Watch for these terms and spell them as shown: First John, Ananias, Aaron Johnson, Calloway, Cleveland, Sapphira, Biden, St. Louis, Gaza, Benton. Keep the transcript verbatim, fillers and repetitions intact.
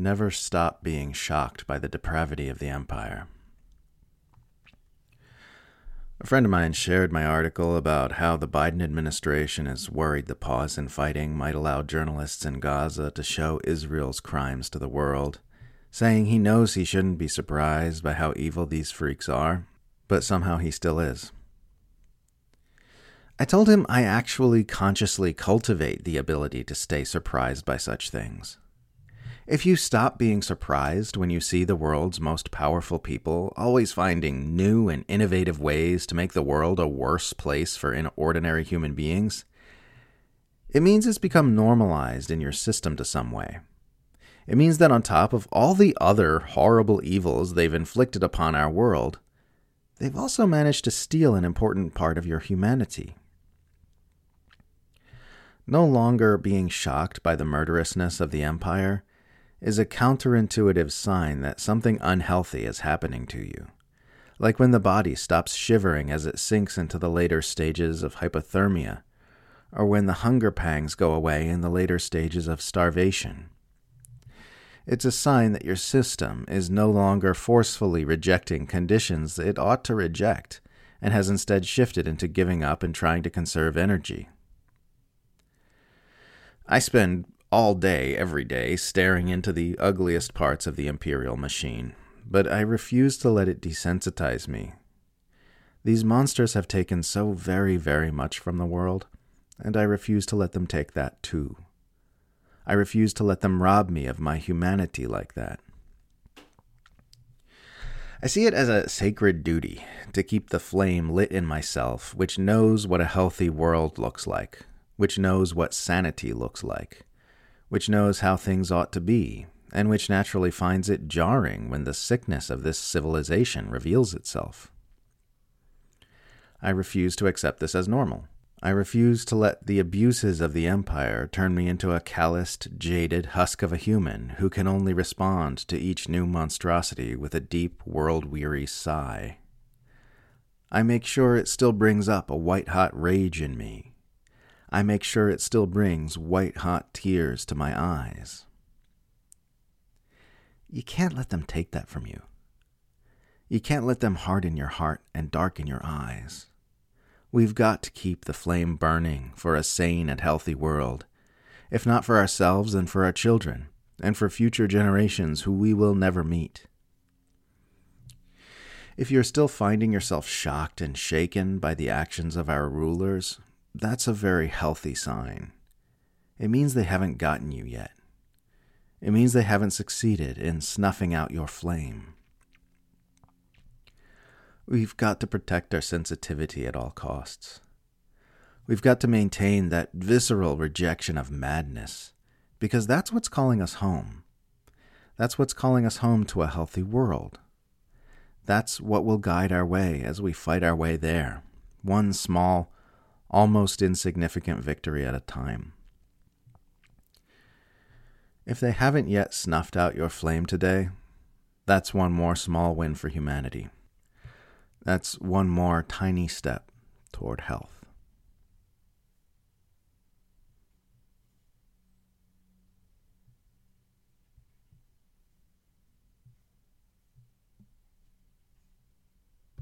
never stop being shocked by the depravity of the empire. A friend of mine shared my article about how the Biden administration is worried the pause in fighting might allow journalists in Gaza to show Israel's crimes to the world, saying he knows he shouldn't be surprised by how evil these freaks are, but somehow he still is. I told him I actually consciously cultivate the ability to stay surprised by such things. If you stop being surprised when you see the world's most powerful people always finding new and innovative ways to make the world a worse place for inordinary human beings, it means it's become normalized in your system to some way. It means that on top of all the other horrible evils they've inflicted upon our world, they've also managed to steal an important part of your humanity. No longer being shocked by the murderousness of the empire is a counterintuitive sign that something unhealthy is happening to you, like when the body stops shivering as it sinks into the later stages of hypothermia, or when the hunger pangs go away in the later stages of starvation. It's a sign that your system is no longer forcefully rejecting conditions it ought to reject, and has instead shifted into giving up and trying to conserve energy. I spend all day, every day, staring into the ugliest parts of the imperial machine, but I refuse to let it desensitize me. These monsters have taken so very, very much from the world, and I refuse to let them take that too. I refuse to let them rob me of my humanity like that. I see it as a sacred duty to keep the flame lit in myself, which knows what a healthy world looks like, which knows what sanity looks like, which knows how things ought to be, and which naturally finds it jarring when the sickness of this civilization reveals itself. I refuse to accept this as normal. I refuse to let the abuses of the empire turn me into a calloused, jaded husk of a human who can only respond to each new monstrosity with a deep, world-weary sigh. I make sure it still brings up a white-hot rage in me. I make sure it still brings white-hot tears to my eyes. You can't let them take that from you. You can't let them harden your heart and darken your eyes. We've got to keep the flame burning for a sane and healthy world, if not for ourselves, then for our children, and for future generations who we will never meet. If you're still finding yourself shocked and shaken by the actions of our rulers, that's a very healthy sign. It means they haven't gotten you yet. It means they haven't succeeded in snuffing out your flame. We've got to protect our sensitivity at all costs. We've got to maintain that visceral rejection of madness, because that's what's calling us home. That's what's calling us home to a healthy world. That's what will guide our way as we fight our way there, one small, almost insignificant victory at a time. If they haven't yet snuffed out your flame today, that's one more small win for humanity. That's one more tiny step toward health.